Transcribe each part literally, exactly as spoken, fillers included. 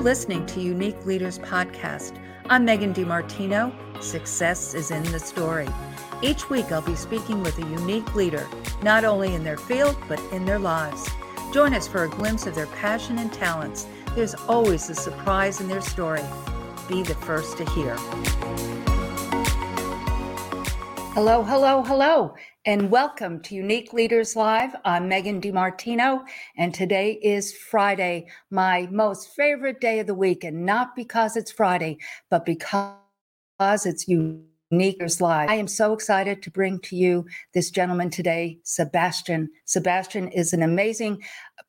You're listening to Unique Leaders Podcast. I'm Megan DiMartino. Success is in the story. Each week, I'll be speaking with a unique leader, not only in their field, but in their lives. Join us for a glimpse of their passion and talents. There's always a surprise in their story. Be the first to hear. Hello, hello, hello, and welcome to Unique Leaders Live. I'm Megan DiMartino, and today is Friday, my most favorite day of the week, and not because it's Friday, but because it's Unique Leaders Live. I am so excited to bring to you this gentleman today, Sebastian. Sebastian is an amazing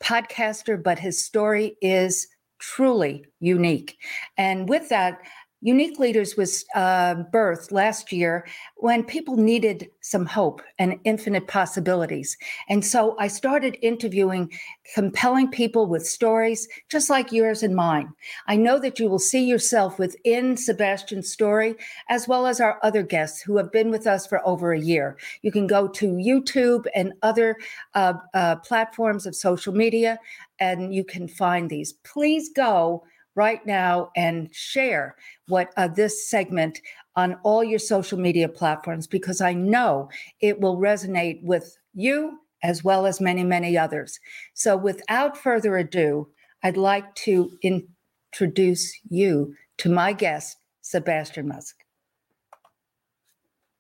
podcaster, but his story is truly unique. And with that, Unique Leaders was uh, birthed last year when people needed some hope and infinite possibilities. And so I started interviewing compelling people with stories just like yours and mine. I know that you will see yourself within Sebastian's story, as well as our other guests who have been with us for over a year. You can go to YouTube and other uh, uh, platforms of social media, and you can find these. Please go right now and share what uh, this segment on all your social media platforms, because I know it will resonate with you as well as many, many others. So without further ado, I'd like to introduce you to my guest, Sebastian Musk.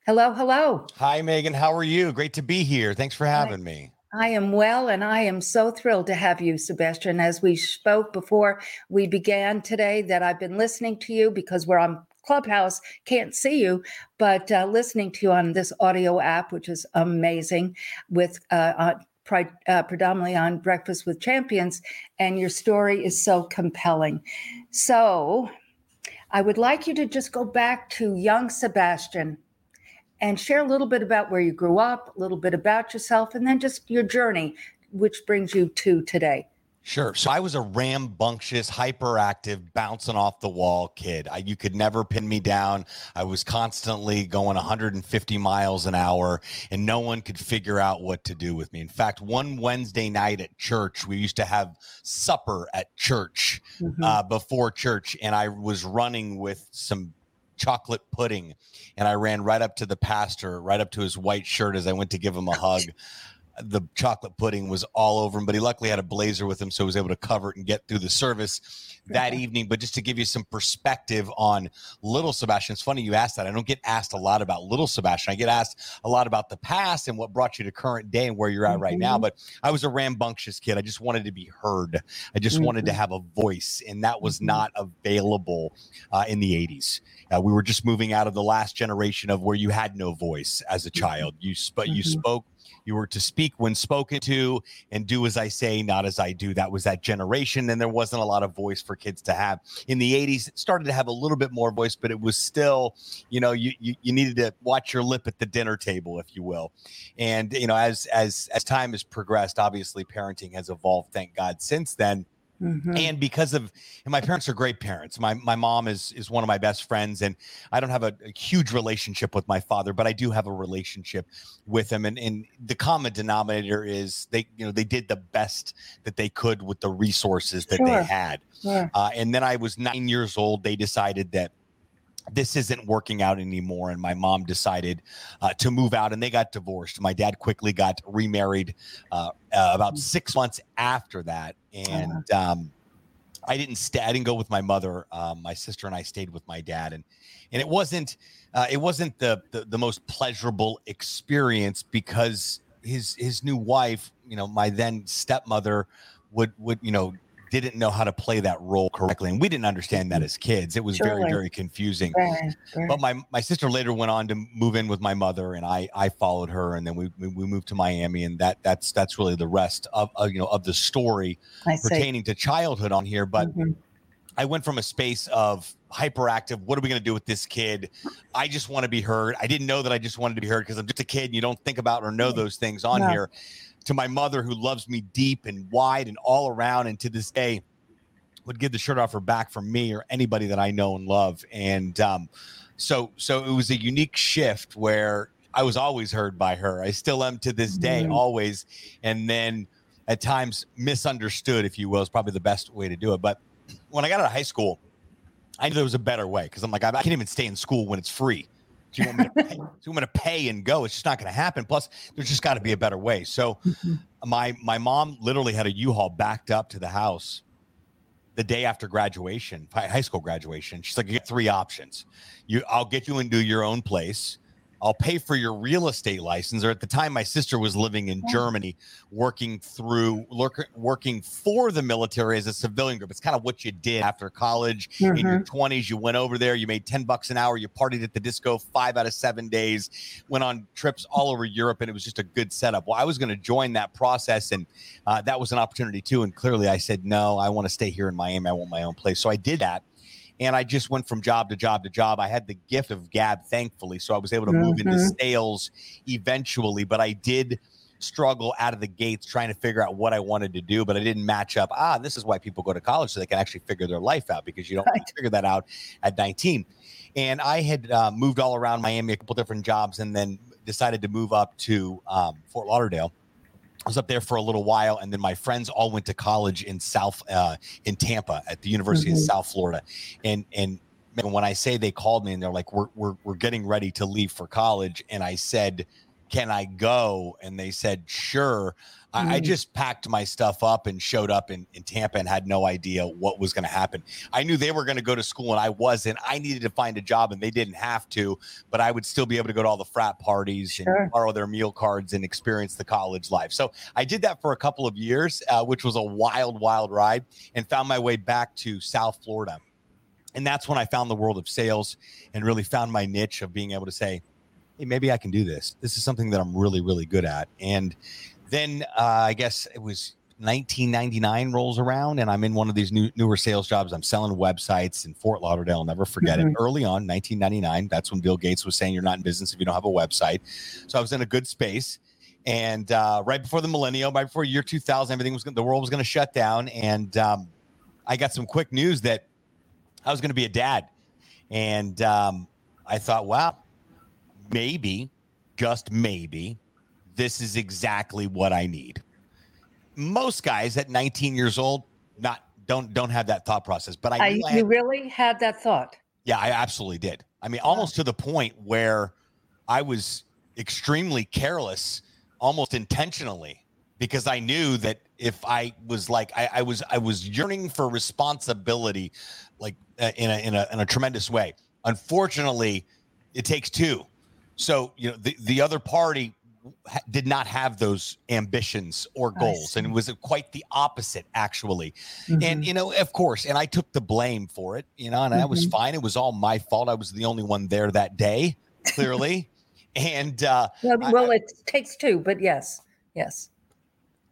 Hello, hello. Hi, Megan. How are you? Great to be here. Thanks for having Hi. me. I am well, and I am so thrilled to have you, Sebastian. As we spoke before we began today, that I've been listening to you because we're on Clubhouse, can't see you, but uh, listening to you on this audio app, which is amazing, with uh, uh, pri- uh, predominantly on Breakfast with Champions, and your story is so compelling. So I would like you to just go back to young Sebastian and share a little bit about where you grew up, a little bit about yourself, and then just your journey, which brings you to today. Sure. So I was a rambunctious, hyperactive, bouncing off the wall kid. I, you could never pin me down. I was constantly going one hundred fifty miles an hour, and no one could figure out what to do with me. In fact, one Wednesday night at church, we used to have supper at church, mm-hmm. uh, before church, and I was running with some chocolate pudding, and I ran right up to the pastor, right up to his white shirt as I went to give him a hug. The chocolate pudding was all over him, but he luckily had a blazer with him, so he was able to cover it and get through the service that yeah. evening. But just to give you some perspective on little Sebastian, it's funny you asked that. I don't get asked a lot about little Sebastian. I get asked a lot about the past and what brought you to current day and where you're at mm-hmm. right now. But I was a rambunctious kid. I just wanted to be heard. I just mm-hmm. wanted to have a voice, and that was mm-hmm. not available uh, in the eighties. Uh, we were just moving out of the last generation of where you had no voice as a child. You, sp- mm-hmm. you spoke. You were to speak when spoken to and do as I say, not as I do. That was that generation. And there wasn't a lot of voice for kids to have. In the eighties, it started to have a little bit more voice, but it was still, you know, you you, you needed to watch your lip at the dinner table, if you will. And, you know, as as as time has progressed, obviously parenting has evolved, thank God, since then. Mm-hmm. And because of, and my parents are great parents. My my mom is is one of my best friends, and I don't have a, a huge relationship with my father, but I do have a relationship with him. And and the common denominator is they, you know, they did the best that they could with the resources that sure. they had. Yeah. Uh, and then I was nine years old. They decided that this isn't working out anymore. And my mom decided uh, to move out, and they got divorced. My dad quickly got remarried uh, uh, about six months after that. And um, I didn't stay, I didn't go with my mother. Um, my sister and I stayed with my dad, and and it wasn't uh, it wasn't the, the the most pleasurable experience, because his his new wife, you know, my then stepmother, would would you know didn't know how to play that role correctly, and we didn't understand that as kids. It was sure. very very confusing. Sure. Sure. But my my sister later went on to move in with my mother, and I I followed her, and then we we moved to Miami, and that that's that's really the rest of uh, you know of the story pertaining to childhood on here. But mm-hmm. I went from a space of hyperactive, what are we going to do with this kid? I just want to be heard. I didn't know that I just wanted to be heard, because I'm just a kid, and you don't think about or know those things on no. here. To my mother, who loves me deep and wide and all around, and to this day would give the shirt off her back for me or anybody that I know and love. And um, so so it was a unique shift where I was always heard by her. I still am to this day, mm-hmm. always. And then at times misunderstood, if you will, is probably the best way to do it. But when I got out of high school, I knew there was a better way, because I'm like, I, I can't even stay in school when it's free. So you want me to pay, so you want me to pay and go? It's just not going to happen. Plus, there's just got to be a better way. So my my mom literally had a U-Haul backed up to the house the day after graduation, high school graduation. She's like, you got three options. You, I'll get you into your own place. I'll pay for your real estate license. Or at the time, my sister was living in Germany, working through working for the military as a civilian group. It's kind of what you did after college. Mm-hmm. In your twenties, you went over there, you made ten bucks an hour, you partied at the disco five out of seven days, went on trips all over Europe, and it was just a good setup. Well, I was going to join that process, and uh, that was an opportunity too. And clearly I said, no, I want to stay here in Miami. I want my own place. So I did that. And I just went from job to job to job. I had the gift of gab, thankfully, so I was able to move mm-hmm. into sales eventually. But I did struggle out of the gates trying to figure out what I wanted to do, but I didn't match up. Ah, this is why people go to college, so they can actually figure their life out, because you don't right. figure that out at nineteen. And I had uh, moved all around Miami, a couple different jobs, and then decided to move up to um, Fort Lauderdale. I was up there for a little while, and then my friends all went to college in South uh, in Tampa at the University mm-hmm. of South Florida. And and when I say they called me and they're like, we're we're we're getting ready to leave for college, and I said, can I go? And they said, sure. Mm-hmm. I, I just packed my stuff up and showed up in, in Tampa and had no idea what was going to happen. I knew they were going to go to school and I wasn't. I needed to find a job and they didn't have to, but I would still be able to go to all the frat parties sure. and borrow their meal cards and experience the college life. So I did that for a couple of years, uh, which was a wild, wild ride, and found my way back to South Florida. And that's when I found the world of sales and really found my niche of being able to say, hey, maybe I can do this. This is something that I'm really, really good at. And then uh, I guess it was nineteen ninety-nine rolls around, and I'm in one of these new, newer sales jobs. I'm selling websites in Fort Lauderdale. I'll never forget mm-hmm. it. Early on, nineteen ninety-nine, that's when Bill Gates was saying you're not in business if you don't have a website. So I was in a good space. And uh, right before the millennium, right before year two thousand, everything was gonna, the world was going to shut down. And um, I got some quick news that I was going to be a dad. And um, I thought, wow, maybe, just maybe, this is exactly what I need. Most guys at nineteen years old, not don't don't have that thought process. But I, I you I, really had that thought. Yeah, I absolutely did. I mean, almost to the point where I was extremely careless, almost intentionally, because I knew that if I was like I, I was I was yearning for responsibility, like uh, in a in a in a tremendous way. Unfortunately, it takes two. So you know the the other party did not have those ambitions or goals. And it was quite the opposite, actually. Mm-hmm. And, you know, of course, and I took the blame for it, you know, and mm-hmm. I was fine. It was all my fault. I was the only one there that day, clearly. and uh, well, well I, it takes two, but yes, yes.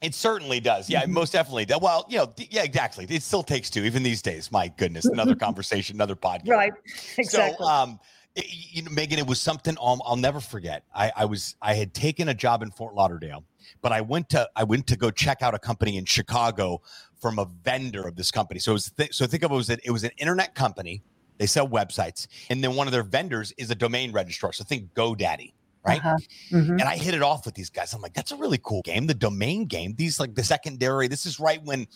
It certainly does. Yeah, mm-hmm. most definitely. Well, you know, yeah, exactly. It still takes two, even these days. My goodness, another conversation, another podcast. Right, exactly. So, um, It, you know, Megan, it was something I'll, I'll never forget. I, I was I had taken a job in Fort Lauderdale, but I went to I went to go check out a company in Chicago from a vendor of this company. So it was th- so think of it was a, it was an internet company. They sell websites, and then one of their vendors is a domain registrar. So think GoDaddy, right? Uh-huh. Mm-hmm. And I hit it off with these guys. I'm like, that's a really cool game, the domain game. These like the secondary. This is right when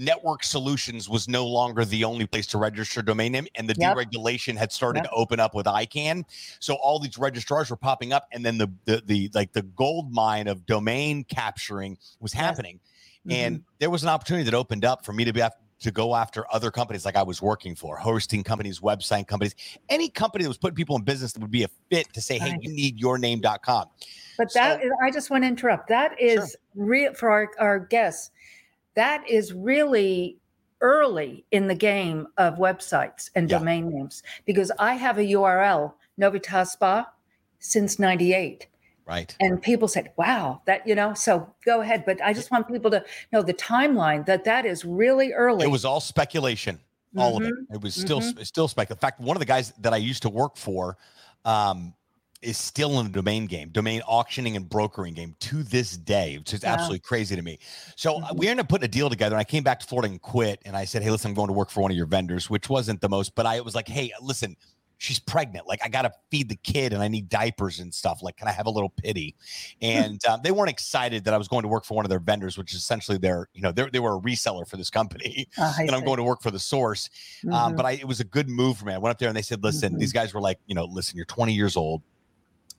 Network Solutions was no longer the only place to register domain name, and the yep. deregulation had started yep. to open up with ICANN. So all these registrars were popping up, and then the the, the like the gold mine of domain capturing was happening. Yes. And mm-hmm. there was an opportunity that opened up for me to be after, to go after other companies like I was working for, hosting companies, website companies, any company that was putting people in business that would be a fit to say, hey, right. you need your name dot com. But so, that is, I just want to interrupt. That is sure. real for our, our guests. That is really early in the game of websites and yeah. domain names, because I have a U R L, Novitaspa, since ninety-eight. Right. And people said, wow, that, you know, so go ahead. But I just want people to know the timeline that that is really early. It was all speculation, all mm-hmm. of it. It was still mm-hmm. still spec. In fact, one of the guys that I used to work for um, is still in the domain game, domain auctioning and brokering game to this day, which is yeah. absolutely crazy to me. So mm-hmm. we ended up putting a deal together, and I came back to Florida and quit. And I said, hey, listen, I'm going to work for one of your vendors, which wasn't the most, but I was like, hey, listen, she's pregnant. Like, I got to feed the kid and I need diapers and stuff. Like, can I have a little pity? And um, they weren't excited that I was going to work for one of their vendors, which is essentially their, you know, they were a reseller for this company, oh, and see. I'm going to work for the source. Mm-hmm. Um, but I, it was a good move for me. I went up there and they said, listen, mm-hmm. these guys were like, you know, listen, you're twenty years old.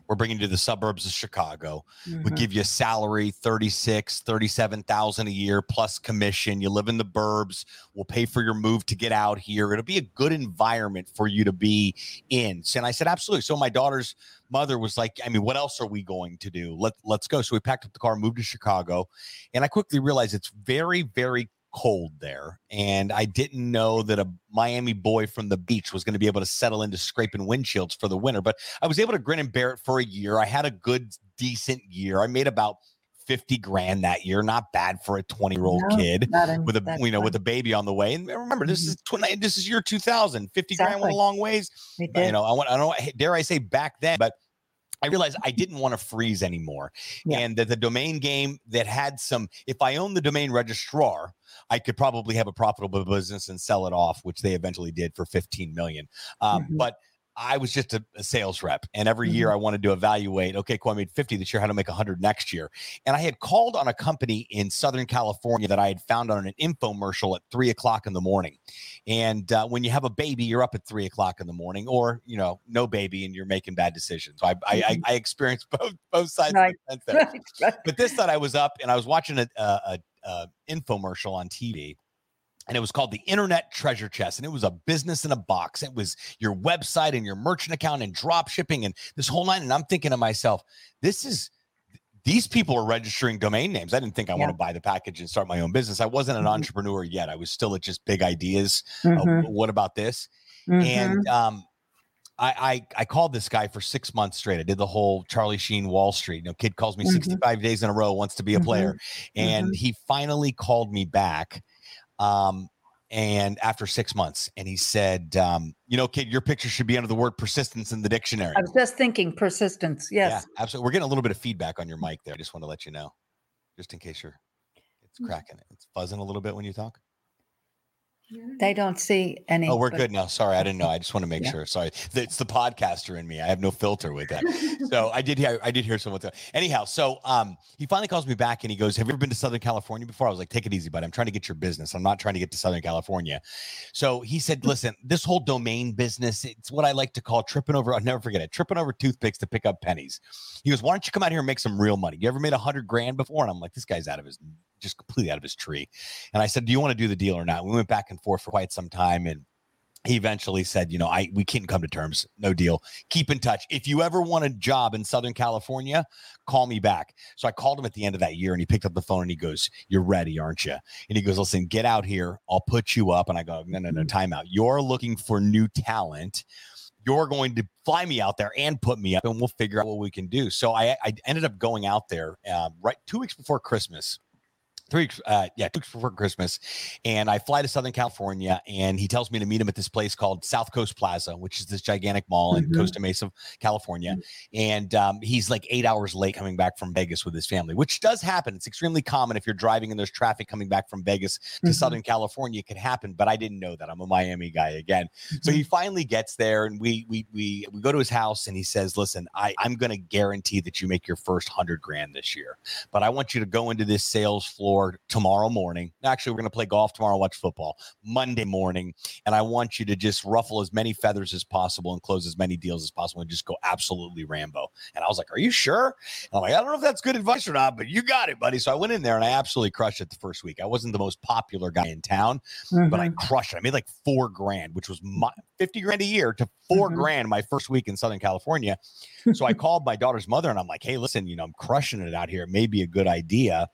We're bringing you to the suburbs of Chicago. Mm-hmm. We give you a salary, thirty-six, thirty-seven thousand a year plus commission. You live in the burbs. We'll pay for your move to get out here. It'll be a good environment for you to be in. And I said, absolutely. So my daughter's mother was like, I mean, what else are we going to do? Let, let's go. So we packed up the car, moved to Chicago. And I quickly realized it's very, very cold there. And I didn't know that a Miami boy from the beach was going to be able to settle into scraping windshields for the winter. But I was able to grin and bear it for a year. I had a good, decent year. I made about fifty grand that year. Not bad for a twenty year old no, kid with a, you know, fun. with a baby on the way. And remember, this is tw- this is year two thousand. fifty exactly. grand went a long ways. But, you know, I want, I don't dare I say back then, but I realized I didn't want to freeze anymore. Yeah. And that the domain game that had some, if I owned the domain registrar, I could probably have a profitable business and sell it off, which they eventually did for fifteen million. Um, mm-hmm. But I was just a, a sales rep. And every mm-hmm. year I wanted to evaluate, okay, cool, I made fifty this year, how to make one hundred next year. And I had called on a company in Southern California that I had found on an infomercial at three o'clock in the morning. And uh, when you have a baby, you're up at three o'clock in the morning, or, you know, no baby and you're making bad decisions. So I, mm-hmm. I, I experienced both, both sides. Right. Of the fence there. But this time I was up and I was watching a, a, uh, infomercial on T V, and it was called the Internet Treasure Chest, and it was a business in a box. It was your website and your merchant account and drop shipping and this whole line. And I'm thinking to myself, this is, these people are registering domain names. I didn't think I yeah. want to buy the package and start my own business. I wasn't an mm-hmm. entrepreneur yet. I was still at just big ideas. Mm-hmm. Uh, what about this? Mm-hmm. And, um, I, I I called this guy for six months straight. I did the whole Charlie Sheen Wall Street. You know, kid calls me mm-hmm. sixty-five days in a row, wants to be a mm-hmm. player. And mm-hmm. he finally called me back. Um, and after six months, and he said, um, you know, kid, your picture should be under the word persistence in the dictionary. I was just thinking persistence. Yes. Yeah, absolutely. We're getting a little bit of feedback on your mic there. I just want to let you know, just in case you're, it's cracking. It's buzzing a little bit when you talk. They don't see any. Oh, we're but- good now. Sorry, I didn't know. I just want to make yeah. sure. Sorry, it's the podcaster in me. I have no filter with that. So I did hear. I did hear someone. Th- Anyhow, so um, he finally calls me back and he goes, "Have you ever been to Southern California before?" I was like, "Take it easy, buddy. I'm trying to get your business. I'm not trying to get to Southern California." So he said, "Listen, this whole domain business—it's what I like to call tripping over. I'll never forget it. Tripping over toothpicks to pick up pennies." He goes, "Why don't you come out here and make some real money? You ever made a hundred grand before?" And I'm like, "This guy's out of his." Just completely out of his tree. And I said, do you want to do the deal or not? We went back and forth for quite some time. And he eventually said, you know, I, we can't come to terms. No deal. Keep in touch. If you ever want a job in Southern California, call me back. So I called him at the end of that year and he picked up the phone and he goes, you're ready, aren't you? And he goes, listen, get out here. I'll put you up. And I go, no, no, no, time out. You're looking for new talent. You're going to fly me out there and put me up and we'll figure out what we can do. So I, I ended up going out there uh, right two weeks before Christmas. Three, uh, yeah, two weeks before Christmas. And I fly to Southern California and he tells me to meet him at this place called South Coast Plaza, which is this gigantic mall mm-hmm. in Costa Mesa, California. Mm-hmm. And um, he's like eight hours late coming back from Vegas with his family, which does happen. It's extremely common if you're driving and there's traffic coming back from Vegas to mm-hmm. Southern California. It could happen, but I didn't know that. I'm a Miami guy again. Mm-hmm. So he finally gets there and we, we, we, we go to his house and he says, listen, I, I'm going to guarantee that you make your first hundred grand this year, but I want you to go into this sales floor tomorrow morning. Actually, we're going to play golf tomorrow, watch football Monday morning. And I want you to just ruffle as many feathers as possible and close as many deals as possible and just go absolutely Rambo. And I was like, are you sure? And I'm like, I don't know if that's good advice or not, but you got it, buddy. So I went in there and I absolutely crushed it the first week. I wasn't the most popular guy in town, mm-hmm. but I crushed it. I made like four grand, which was my fifty grand a year to four mm-hmm. grand my first week in Southern California. So I called my daughter's mother and I'm like, hey, listen, you know, I'm crushing it out here. It may be a good idea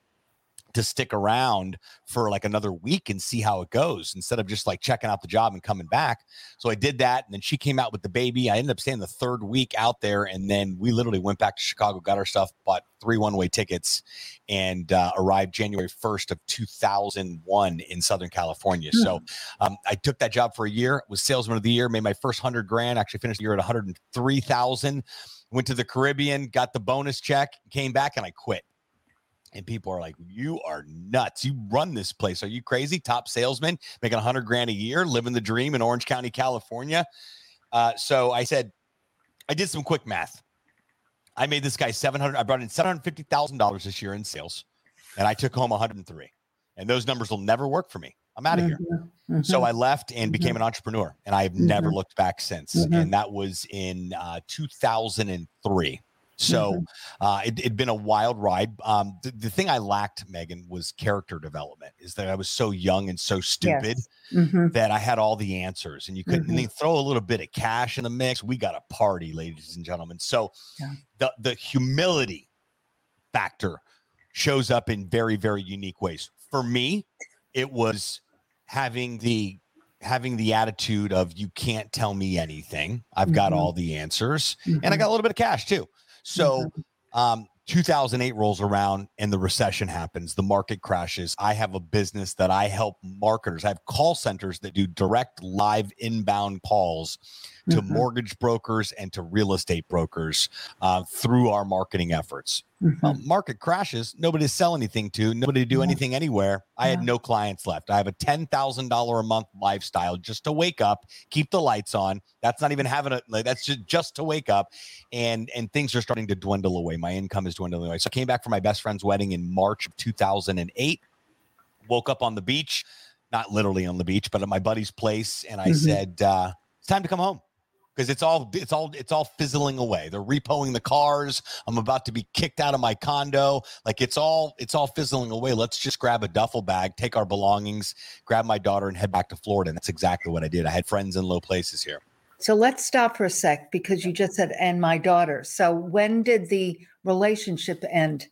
to stick around for like another week and see how it goes instead of just like checking out the job and coming back. So I did that. And then she came out with the baby. I ended up staying the third week out there. And then we literally went back to Chicago, got our stuff, bought three one-way tickets and uh, arrived January first of two thousand one in Southern California. Hmm. So um, I took that job for a year, was salesman of the year, made my first hundred grand, actually finished the year at one hundred three thousand, went to the Caribbean, got the bonus check, came back and I quit. And people are like, you are nuts. You run this place. Are you crazy? Top salesman, making a hundred grand a year, living the dream in Orange County, California. Uh, so I said, I did some quick math. I made this guy seven hundred. I brought in seven hundred fifty thousand dollars this year in sales, and I took home one hundred three. And those numbers will never work for me. I'm out of here. Mm-hmm. So I left and became mm-hmm. an entrepreneur, and I have mm-hmm. never looked back since. Mm-hmm. And that was in uh, two thousand three. So mm-hmm. uh, it had been a wild ride. Um, th- the thing I lacked, Megan, was character development, is that I was so young and so stupid yes. mm-hmm. that I had all the answers, and you couldn't mm-hmm. and they throw a little bit of cash in the mix. We got a party, ladies and gentlemen. So yeah. the, the humility factor shows up in very, very unique ways. For me, it was having the having the attitude of, you can't tell me anything. I've mm-hmm. got all the answers mm-hmm. and I got a little bit of cash too. So um, two thousand eight rolls around and the recession happens. The market crashes. I have a business that I help marketers. I have call centers that do direct live inbound calls to mm-hmm. mortgage brokers and to real estate brokers uh, through our marketing efforts. Mm-hmm. Um, market crashes. Nobody to sell anything to. Nobody to do yeah. anything anywhere. I yeah. had no clients left. I have a ten thousand dollars a month lifestyle just to wake up, keep the lights on. That's not even having a, like, that's just, just to wake up. And, and things are starting to dwindle away. My income is dwindling away. So I came back from my best friend's wedding in March of two thousand eight, woke up on the beach, not literally on the beach, but at my buddy's place. And I mm-hmm. said, uh, it's time to come home. Because it's all it's all it's all fizzling away. They're repoing the cars. I'm about to be kicked out of my condo. Like it's all it's all fizzling away. Let's just grab a duffel bag, take our belongings, grab my daughter, and head back to Florida. And that's exactly what I did. I had friends in low places here. So let's stop for a sec, because you just said, and my daughter. So when did the relationship end?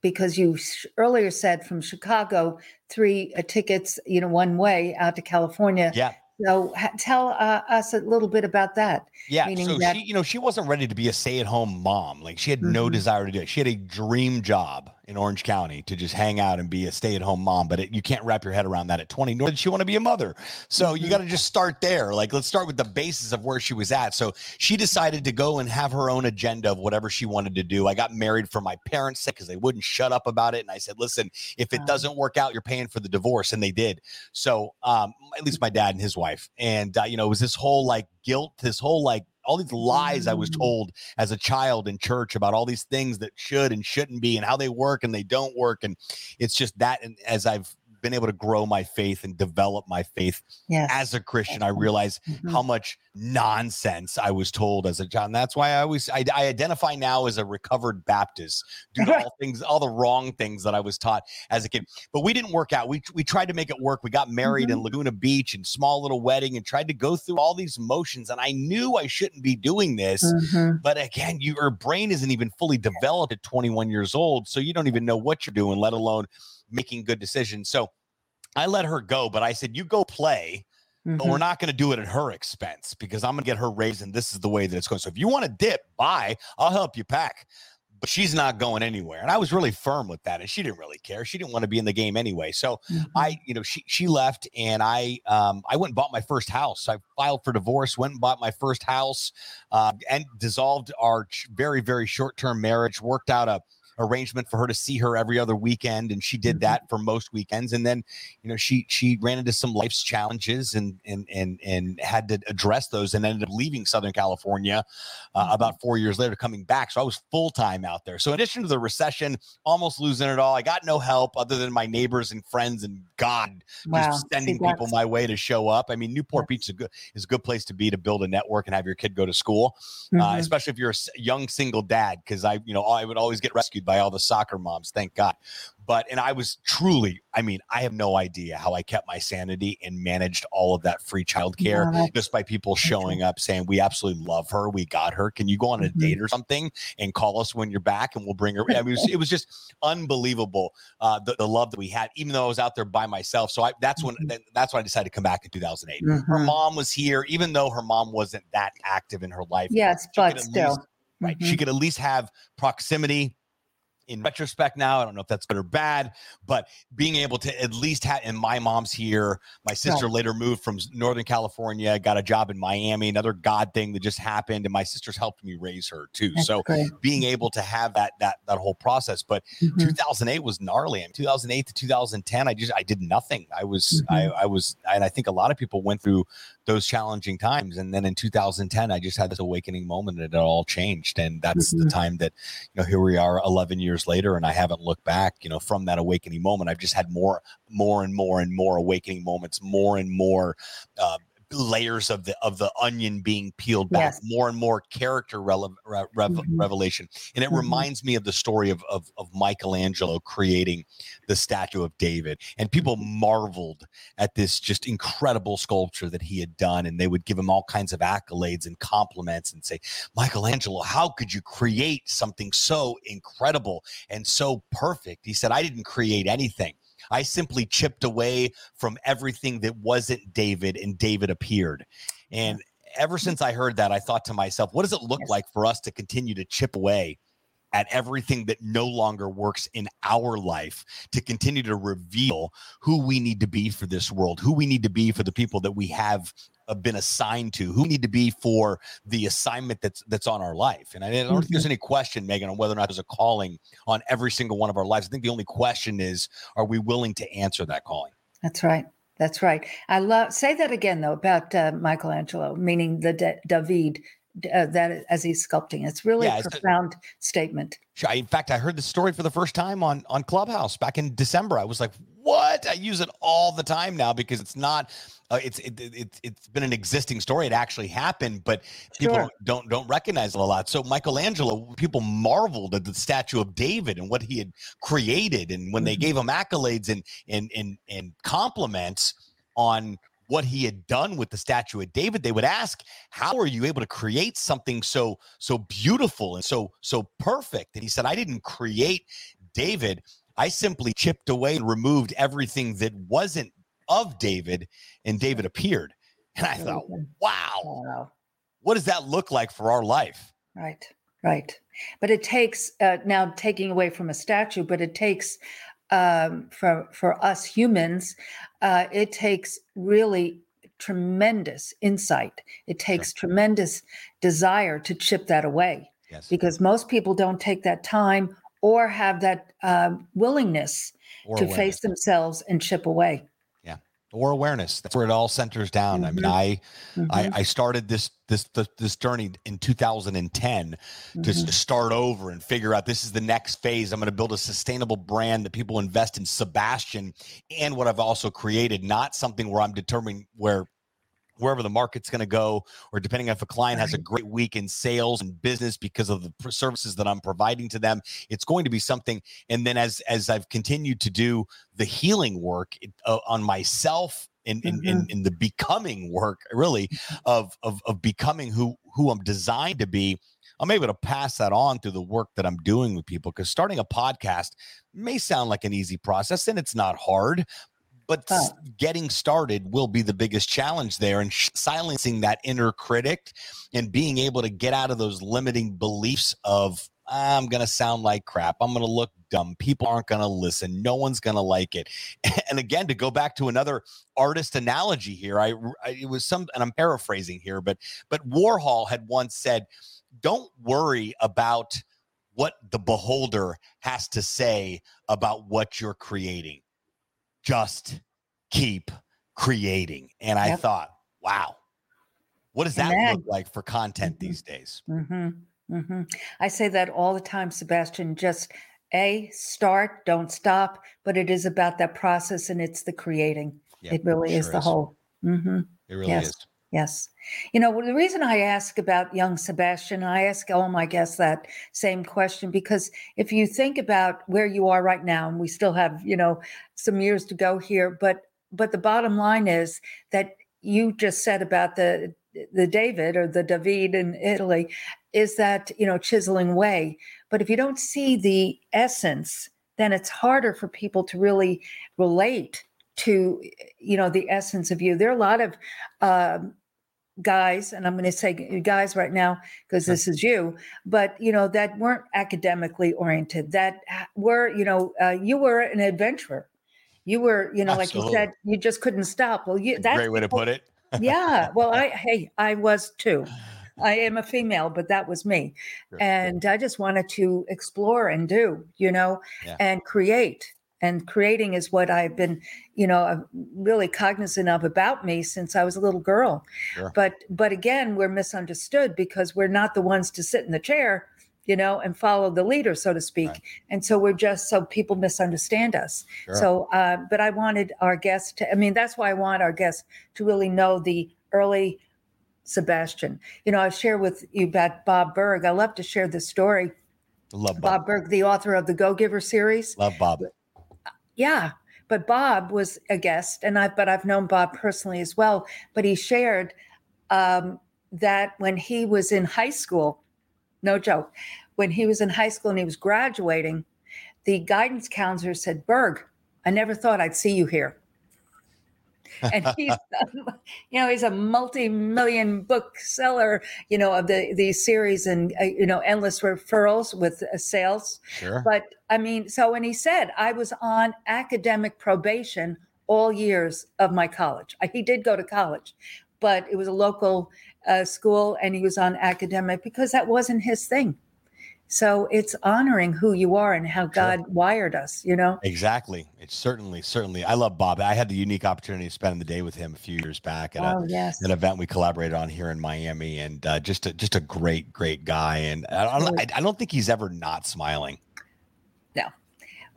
Because you earlier said from Chicago, three uh, tickets, you know, one way out to California. Yeah. So tell uh, us a little bit about that. Yeah, meaning so that- she, you know, she wasn't ready to be a stay-at-home mom. Like she had mm-hmm. no desire to do it. She had a dream job in Orange County to just hang out and be a stay-at-home mom, but it, you can't wrap your head around that at twenty, nor did she want to be a mother. So mm-hmm. you got to just start there. Like, let's start with the basis of where she was at. So she decided to go and have her own agenda of whatever she wanted to do. I got married for my parents' sake because they wouldn't shut up about it. And I said, listen, if it doesn't work out, you're paying for the divorce. And they did. So um, at least my dad and his wife. And, uh, you know, it was this whole like guilt, this whole like, all these lies I was told as a child in church about all these things that should and shouldn't be and how they work and they don't work. And it's just that, and as I've been able to grow my faith and develop my faith yes. as a Christian, I realized mm-hmm. how much nonsense I was told as a child. That's why I always, I, I identify now as a recovered Baptist due to all things, all the wrong things that I was taught as a kid, but we didn't work out. We, we tried to make it work. We got married mm-hmm. in Laguna Beach and small little wedding and tried to go through all these motions. And I knew I shouldn't be doing this, mm-hmm. but again, you, your brain isn't even fully developed at twenty-one years old. So you don't even know what you're doing, let alone making good decisions. So I let her go, but I said, you go play, mm-hmm. but we're not going to do it at her expense because I'm going to get her raised and this is the way that it's going. So if you want to dip, bye, I'll help you pack, but she's not going anywhere. And I was really firm with that, and she didn't really care. She didn't want to be in the game anyway. So mm-hmm. I, you know, she, she left, and I, um, I went and bought my first house. I filed for divorce, went and bought my first house, uh, and dissolved our ch- very, very short-term marriage, worked out a arrangement for her to see her every other weekend, and she did that for most weekends. And then, you know, she she ran into some life's challenges and and and and had to address those, and ended up leaving Southern California uh, about four years later, coming back. So I was full time out there. So in addition to the recession, almost losing it all, I got no help other than my neighbors and friends and God wow. just sending people my way to show up. I mean, Newport yes. Beach is a good is a good place to be to build a network and have your kid go to school, mm-hmm. uh, especially if you're a young single dad. Because I, you know, I would always get rescued by all the soccer moms, thank God. But, and I was truly, I mean, I have no idea how I kept my sanity and managed all of that free childcare yeah. just by people showing up saying, we absolutely love her. We got her. Can you go on a mm-hmm. date or something and call us when you're back and we'll bring her? I mean, it was, it was just unbelievable. Uh, the, the love that we had, even though I was out there by myself. So I, that's when, that's when I decided to come back in two thousand eight. Mm-hmm. Her mom was here, even though her mom wasn't that active in her life. Yes, but still. Least, right. Mm-hmm. She could at least have proximity in retrospect now, I don't know if that's good or bad, but being able to at least have, and my mom's here, my sister right. later moved from Northern California, got a job in Miami, another God thing that just happened. And my sister's helped me raise her too. That's so great. Being able to have that, that, that whole process, but mm-hmm. two thousand eight was gnarly. And two thousand eight to two thousand ten, I just, I did nothing. I was, mm-hmm. I, I was, and I think a lot of people went through those challenging times. And then in two thousand ten, I just had this awakening moment and it all changed. And that's mm-hmm. the time that, you know, here we are eleven years later and I haven't looked back, you know, from that awakening moment. I've just had more, more and more and more awakening moments, more and more, uh, layers of the, of the onion being peeled back, yes. more and more character rele- re- mm-hmm. revelation. And it mm-hmm. reminds me of the story of, of, of Michelangelo creating the Statue of David, and people marveled at this just incredible sculpture that he had done. And they would give him all kinds of accolades and compliments and say, Michelangelo, how could you create something so incredible and so perfect? He said, I didn't create anything. I simply chipped away from everything that wasn't David, and David appeared. And ever since I heard that, I thought to myself, what does it look yes. like for us to continue to chip away at everything that no longer works in our life, to continue to reveal who we need to be for this world, who we need to be for the people that we have been assigned to, who need to be for the assignment that's that's on our life. And I don't think there's any question, Megan, on whether or not there's a calling on every single one of our lives. I think the only question is, are we willing to answer that calling? That's right. That's right. I love, say that again, though, about uh, Michelangelo, meaning the da- David, uh, that as he's sculpting. It's really yeah, a it's profound a, statement. Sure. I, in fact, I heard this story for the first time on, on Clubhouse back in December. I was like, what? I use it all the time now because it's not... Uh, it's it, it, it's been an existing story. It actually happened, but people sure. don't don't recognize it a lot. So Michelangelo, people marveled at the Statue of David and what he had created, and when mm-hmm. they gave him accolades and and and and compliments on what he had done with the Statue of David, they would ask, how are you able to create something so so beautiful and so so perfect? And he said, I didn't create David. I simply chipped away and removed everything that wasn't of David, and David appeared. And I thought, wow, wow, what does that look like for our life? Right, right. But it takes, uh, now taking away from a statue, but it takes, um, for, for us humans, uh, it takes really tremendous insight. It takes sure. tremendous desire to chip that away yes. because most people don't take that time or have that uh, willingness or to awareness. Face themselves and chip away. Or awareness. That's where it all centers down. Mm-hmm. I mean, I, mm-hmm. I, I started this, this, this, this journey in two thousand ten mm-hmm. to, to start over and figure out this is the next phase. I'm going to build a sustainable brand that people invest in Sebastian and what I've also created, not something where I'm determining where, wherever the market's going to go, or depending on if a client has a great week in sales and business because of the services that I'm providing to them, it's going to be something. And then as, as I've continued to do the healing work uh, on myself and in, mm-hmm. in, in, in the becoming work, really of, of, of becoming who, who I'm designed to be, I'm able to pass that on through the work that I'm doing with people. Because starting a podcast may sound like an easy process, and it's not hard, but oh. getting started will be the biggest challenge there, and sh- silencing that inner critic and being able to get out of those limiting beliefs of, I'm going to sound like crap. I'm going to look dumb. People aren't going to listen. No one's going to like it. And again, to go back to another artist analogy here, I, I it was some, and I'm paraphrasing here, but, but Warhol had once said, don't worry about what the beholder has to say about what you're creating. Just keep creating. And I yep. thought, wow, what does that then, look like for content mm-hmm, these days? Mm-hmm, mm-hmm. I say that all the time, Sebastian, just A, start, don't stop, but it is about that process, and it's the creating. Yep, it really it is sure the is. Whole. Mm-hmm. It really yes, is. Yes. You know, the reason I ask about young Sebastian, I ask all my guests that same question, because if you think about where you are right now, and we still have, you know, some years to go here, but but the bottom line is that you just said about the the David or the David in Italy is that, you know, chiseling away. But if you don't see the essence, then it's harder for people to really relate to, you know, the essence of you. There are a lot of uh, guys, and I'm going to say guys right now because this is you, but, you know, that weren't academically oriented, that were, you know, uh, you were an adventurer. You were, you know, Absolutely. Like you said, you just couldn't stop. Well, you, that's a great way to put it. Yeah. Well, I, hey, I was too. I am a female, but that was me. Sure, and sure. I just wanted to explore and do, you know, yeah. and create. And creating is what I've been, you know, really cognizant of about me since I was a little girl. Sure. But but again, we're misunderstood because we're not the ones to sit in the chair, you know, and follow the leader, so to speak. Right. And so we're just, so people misunderstand us. Sure. So, uh, but I wanted our guests to, I mean, that's why I want our guests to really know the early Sebastian. You know, I share with you about Bob Berg. I love to share this story. Love Bob. Bob Berg, the author of The Go-Giver series. Love Bob. Yeah, but Bob was a guest, and I. But I've known Bob personally as well. But he shared um, that when he was in high school, no joke, when he was in high school and he was graduating, the guidance counselor said, "Berg, I never thought I'd see you here." And he's, you know, he's a multi-million book seller, you know, of the the series and uh, you know, endless referrals with uh, sales. Sure. But I mean, so when he said I was on academic probation all years of my college, I, he did go to college, but it was a local uh, school, and he was on academic because that wasn't his thing. So it's honoring who you are and how God sure. wired us, you know? Exactly. It's certainly, certainly. I love Bob. I had the unique opportunity to spend the day with him a few years back at oh, a, yes. an event we collaborated on here in Miami, and uh, just, a, just a great, great guy. And I don't, I, I don't think he's ever not smiling. No,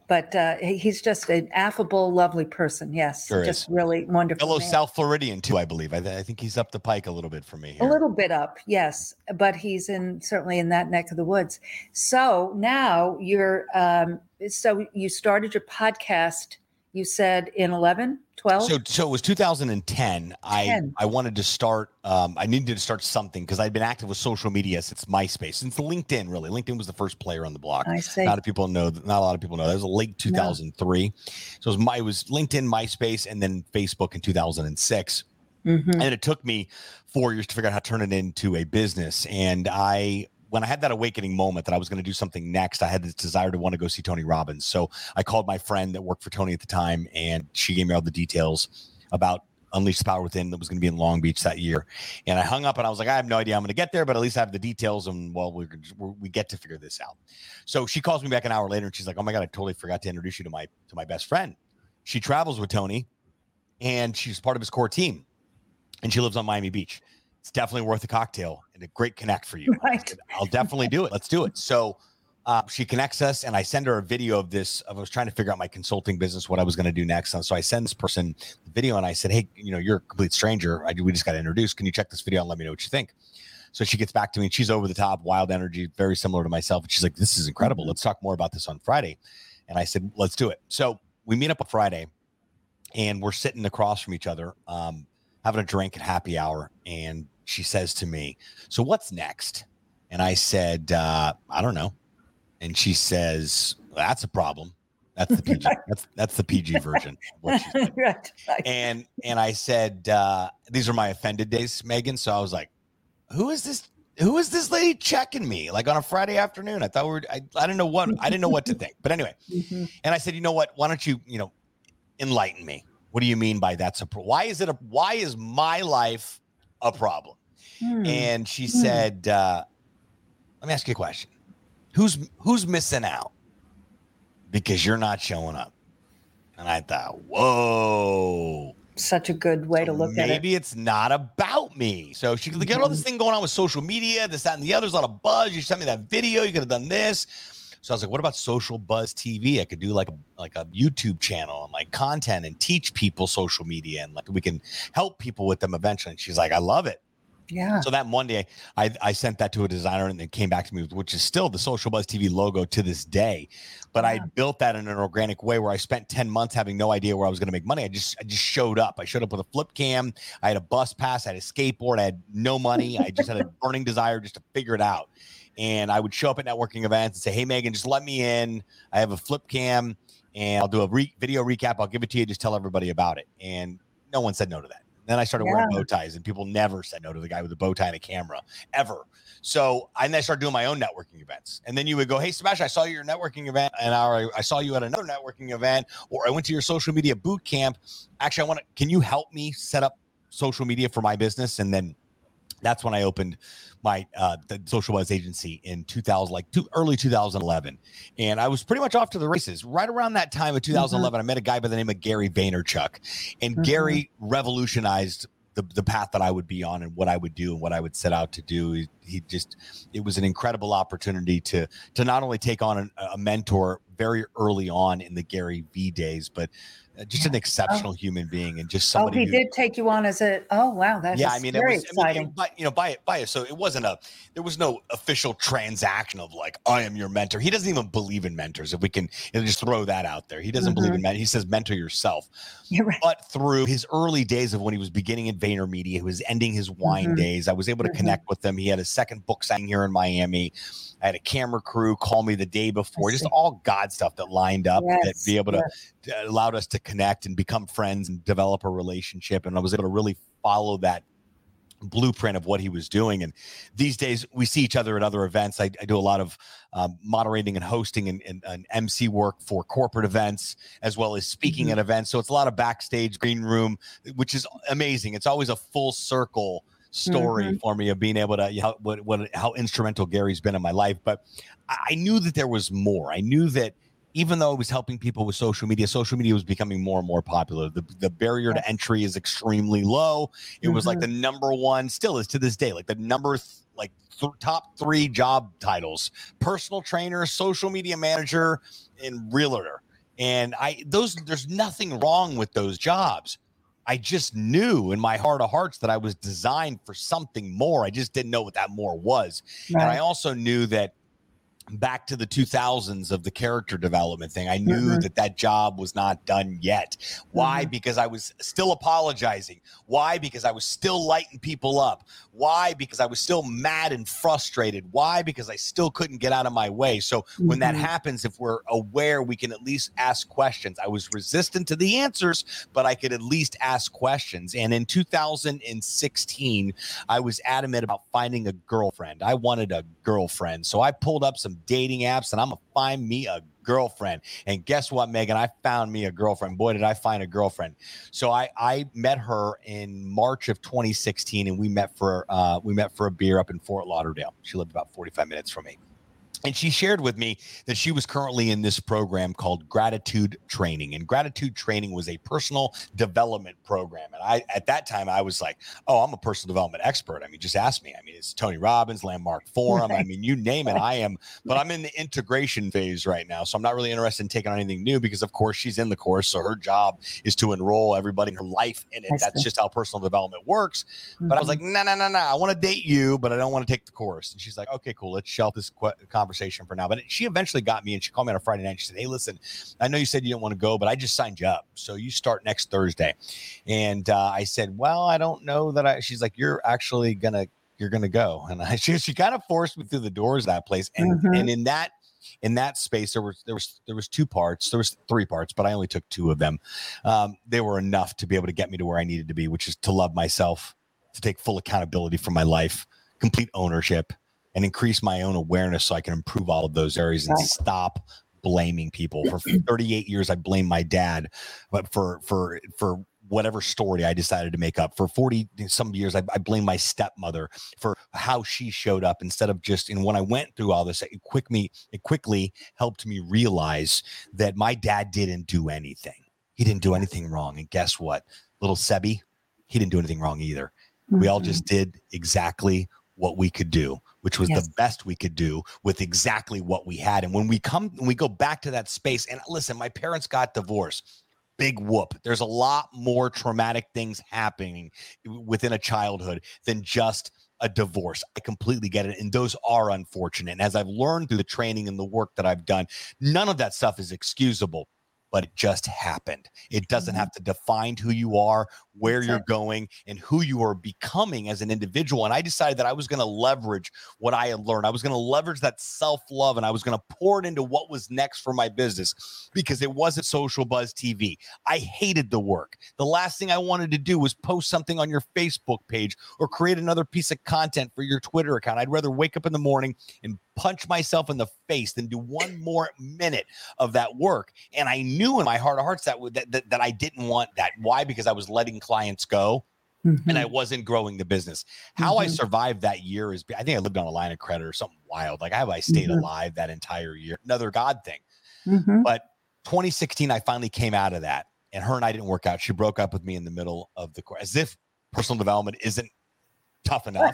but uh, he's just an affable, lovely person. Yes. Sure just is. Really wonderful. Fellow South Floridian too, I believe. I, th- I think he's up the pike a little bit for me here. A little bit up. Yes. But he's in, certainly in that neck of the woods. So now you're, um, so you started your podcast, you said in eleven, twelve. So, so it was two thousand ten. ten. I, I wanted to start, um, I needed to start something because I'd been active with social media since MySpace, since LinkedIn, really. LinkedIn was the first player on the block. I see. Not a lot of people know, not a lot of people know. That was late two thousand three. No. So it was my, it was LinkedIn, MySpace, and then Facebook in two thousand six. Mm-hmm. And it took me four years to figure out how to turn it into a business. And I, when I had that awakening moment that I was going to do something next, I had this desire to want to go see Tony Robbins. So I called my friend that worked for Tony at the time, and she gave me all the details about Unleash the Power Within that was going to be in Long Beach that year. And I hung up and I was like, I have no idea I'm going to get there, but at least I have the details. And well, we we get to figure this out. So she calls me back an hour later and she's like, oh my God, I totally forgot to introduce you to my, to my best friend. She travels with Tony and she's part of his core team, and she lives on Miami Beach. It's definitely worth a cocktail and a great connect for you. Right. Said, I'll definitely do it. Let's do it. So uh, she connects us, and I send her a video of this. Of, I was trying to figure out my consulting business, what I was going to do next. And so I send this person the video and I said, hey, you know, you're a complete stranger. I, we just got introduced. Can you check this video and let me know what you think? So she gets back to me and she's over the top, wild energy, very similar to myself. And she's like, this is incredible. Let's talk more about this on Friday. And I said, let's do it. So we meet up on Friday and we're sitting across from each other. Um, having a drink at happy hour. And she says to me, so what's next? And I said, uh, I don't know. And she says, well, that's a problem. That's the P G, that's, that's the P G version. Of what she said. Right. And, and I said, uh, these are my offended days, Megan. So I was like, who is this? Who is this lady checking me? Like on a Friday afternoon, I thought we were, I, I didn't know what, I didn't know what to think, but anyway. Mm-hmm. And I said, you know what, why don't you, you know, enlighten me. What do you mean by that's a pro- why is it a why is my life a problem? Mm. And she mm. said, uh, let me ask you a question. Who's who's missing out because you're not showing up? And I thought, whoa. Such a good way so to look at it. Maybe it's not about me. So she could get all this thing going on with social media, this, that, and the other. There's a lot of buzz. You sent me that video, you could have done this. So I was like, what about Social Buzz T V? I could do like a, like a YouTube channel and like content and teach people social media, and like we can help people with them eventually. And she's like, I love it. Yeah. So that Monday, I, I sent that to a designer, and it came back to me, which is still the Social Buzz T V logo to this day. But yeah. I built that in an organic way where I spent ten months having no idea where I was going to make money. I just I just showed up. I showed up with a flip cam. I had a bus pass. I had a skateboard. I had no money. I just had a burning desire just to figure it out. And I would show up at networking events and say, hey, Megan, just let me in. I have a flip cam and I'll do a re- video recap. I'll give it to you. Just tell everybody about it. And no one said no to that. And then I started yeah. wearing bow ties, and people never said no to the guy with a bow tie and a camera ever. So I then started doing my own networking events. And then you would go, hey, Sebastian, I saw you at your networking event, and I, I saw you at another networking event, or I went to your social media boot camp. Actually, I want to, can you help me set up social media for my business? And then that's when I opened my uh, the Social Buzz agency in two thousand, like two, early two thousand eleven. And I was pretty much off to the races. Right around that time of two thousand eleven, mm-hmm. I met a guy by the name of Gary Vaynerchuk. And mm-hmm. Gary revolutionized the, the path that I would be on and what I would do and what I would set out to do. He, he just, it was an incredible opportunity to to not only take on an, a mentor very early on in the Gary V days, but just an exceptional oh. human being, and just somebody. Oh, he who, did take you on as a. Oh, wow, that's yeah. I mean, very it was exciting. I mean, but you know, by it, by it. So it wasn't a. There was no official transaction of like, I am your mentor. He doesn't even believe in mentors. If we can you know, just throw that out there, he doesn't mm-hmm. believe in mentors. He says mentor yourself. You're right. But through his early days of when he was beginning at VaynerMedia, he was ending his wine mm-hmm. days. I was able to mm-hmm. connect with him. He had a second book signing here in Miami. I had a camera crew call me the day before. Just all God stuff that lined up yes. that be able to yeah. uh, allowed us to connect and become friends and develop a relationship. And I was able to really follow that blueprint of what he was doing. And these days we see each other at other events. I, I do a lot of um, moderating and hosting and, and, and M C work for corporate events, as well as speaking mm-hmm. at events. So it's a lot of backstage green room, which is amazing. It's always a full circle story mm-hmm. for me of being able to, how, what, what, how instrumental Gary's been in my life. But I knew that there was more. I knew that even though I was helping people with social media, social media was becoming more and more popular. The, the barrier to entry is extremely low. It mm-hmm. was like the number one, still is to this day, like the number th- like th- top three job titles: personal trainer, social media manager, and realtor. And I, those, there's nothing wrong with those jobs. I just knew in my heart of hearts that I was designed for something more. I just didn't know what that more was. Right. And I also knew that back to the two thousands of the character development thing, I knew mm-hmm. that that job was not done yet. Why? Mm-hmm. Because I was still apologizing. Why? Because I was still lighting people up. Why? Because I was still mad and frustrated. Why? Because I still couldn't get out of my way. So mm-hmm. when that happens, if we're aware, we can at least ask questions. I was resistant to the answers, but I could at least ask questions. And in two thousand sixteen, I was adamant about finding a girlfriend. I wanted a girlfriend. So I pulled up some dating apps, and I'm gonna find me a girlfriend. And guess what, Megan? I found me a girlfriend. Boy, did I find a girlfriend. So I, I met her in March of twenty sixteen, and we met for uh, we met for a beer up in Fort Lauderdale. She lived about forty-five minutes from me. And she shared with me that she was currently in this program called Gratitude Training. And Gratitude Training was a personal development program. And I, at that time, I was like, oh, I'm a personal development expert. I mean, just ask me. I mean, it's Tony Robbins, Landmark Forum. I mean, you name it, I am. But I'm in the integration phase right now. So I'm not really interested in taking on anything new because, of course, she's in the course. So her job is to enroll everybody in her life in it. That's just how personal development works. Mm-hmm. But I was like, no, no, no, no. I want to date you, but I don't want to take the course. And she's like, okay, cool. Let's shelf this conversation. conversation for now. But she eventually got me, and she called me on a Friday night. She said, hey, listen, I know you said you didn't want to go, but I just signed you up. So you start next Thursday. And uh, I said, well, I don't know that I, she's like, you're actually going to, you're going to go. And I, she, she kind of forced me through the doors of that place. And, mm-hmm. and in that, in that space, there was, there was, there was two parts, there was three parts, but I only took two of them. Um, they were enough to be able to get me to where I needed to be, which is to love myself, to take full accountability for my life, complete ownership, and increase my own awareness so I can improve all of those areas and stop blaming people. For thirty-eight years, I blamed my dad, but for, for, for whatever story I decided to make up. For forty some years, I, I blamed my stepmother for how she showed up instead of just, and when I went through all this, it quick me, it quickly helped me realize that my dad didn't do anything. He didn't do anything wrong. And guess what? Little Sebby, he didn't do anything wrong either. Mm-hmm. We all just did exactly what we could do, which was yes. the best we could do with exactly what we had. And when we come, when we go back to that space, and listen, my parents got divorced, big whoop. There's a lot more traumatic things happening within a childhood than just a divorce. I completely get it. And those are unfortunate. And as I've learned through the training and the work that I've done, none of that stuff is excusable. but it just happened. It doesn't have to define who you are, where That's you're it. going, and who you are becoming as an individual. And I decided that I was going to leverage what I had learned. I was going to leverage that self-love, and I was going to pour it into what was next for my business, because it wasn't Social Buzz T V. I hated the work. The last thing I wanted to do was post something on your Facebook page or create another piece of content for your Twitter account. I'd rather wake up in the morning and punch myself in the face than do one more minute of that work. And I knew in my heart of hearts that that, that, that I didn't want that. Why? Because I was letting clients go, mm-hmm. and I wasn't growing the business. How mm-hmm. I survived that year is, I think I lived on a line of credit or something wild. Like, how have I stayed mm-hmm. alive that entire year? Another God thing. Mm-hmm. But twenty sixteen, I finally came out of that, and her and I didn't work out. She broke up with me in the middle of the course, as if personal development isn't tough enough.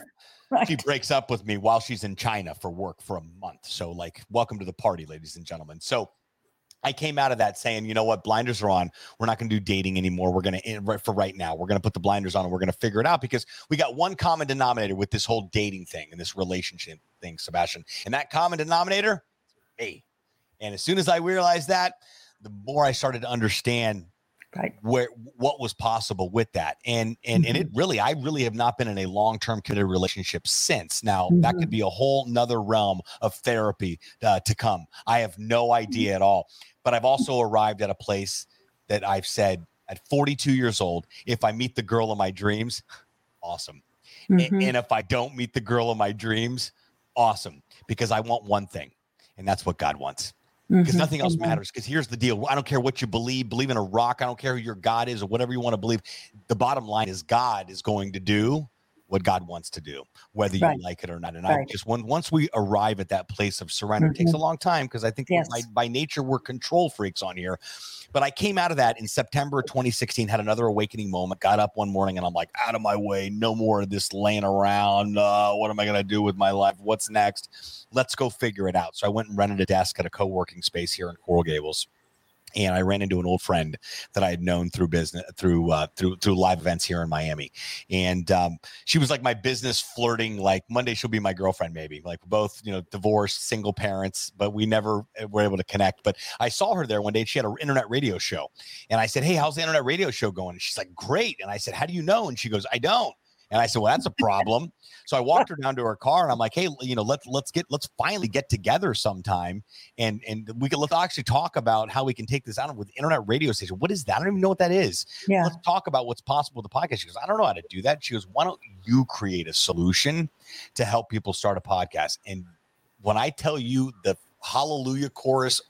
Right. She breaks up with me while she's in China for work for a month. So, like, welcome to the party, ladies and gentlemen. So I came out of that saying, you know what? Blinders are on. We're not going to do dating anymore. We're going to, for right now, we're going to put the blinders on, and we're going to figure it out, because we got one common denominator with this whole dating thing and this relationship thing, Sebastian. And that common denominator, me. And as soon as I realized that, the more I started to understand Right. where what was possible with that. And and mm-hmm. and it really, I really have not been in a long-term committed relationship since. Now, mm-hmm. that could be a whole nother realm of therapy uh, to come. I have no idea at all. But I've also arrived at a place that I've said at forty-two years old, if I meet the girl of my dreams, awesome. Mm-hmm. And, and if I don't meet the girl of my dreams, awesome. Because I want one thing, and that's what God wants. Because mm-hmm. nothing else mm-hmm. matters. Because here's the deal. I don't care what you believe. Believe in a rock. I don't care who your God is or whatever you want to believe. The bottom line is God is going to do what God wants to do, whether right. you like it or not. And right. I just when, once we arrive at that place of surrender, mm-hmm. it takes a long time, because I think yes. by, by nature, we're control freaks on here. But I came out of that in September twenty sixteen, had another awakening moment, got up one morning, and I'm like, out of my way. No more of this laying around. Uh, what am I going to do with my life? What's next? Let's go figure it out. So I went and rented a desk at a co-working space here in Coral Gables. And I ran into an old friend that I had known through business, through uh, through through live events here in Miami, and um, she was like my business flirting. Like, Monday, she'll be my girlfriend, maybe. Like, we're both, you know, divorced, single parents, but we never were able to connect. But I saw her there one day. She had an internet radio show, and I said, "Hey, how's the internet radio show going?" And she's like, "Great." And I said, "How do you know?" And she goes, "I don't." And I said, well, that's a problem. So I walked her down to her car, and I'm like, hey, you know, let's, let's get, let's finally get together sometime. And, and we can, let's actually talk about how we can take this out with internet radio station. What is that? I don't even know what that is. Yeah. Let's talk about what's possible with the podcast. She goes, I don't know how to do that. She goes, why don't you create a solution to help people start a podcast? And when I tell you the hallelujah chorus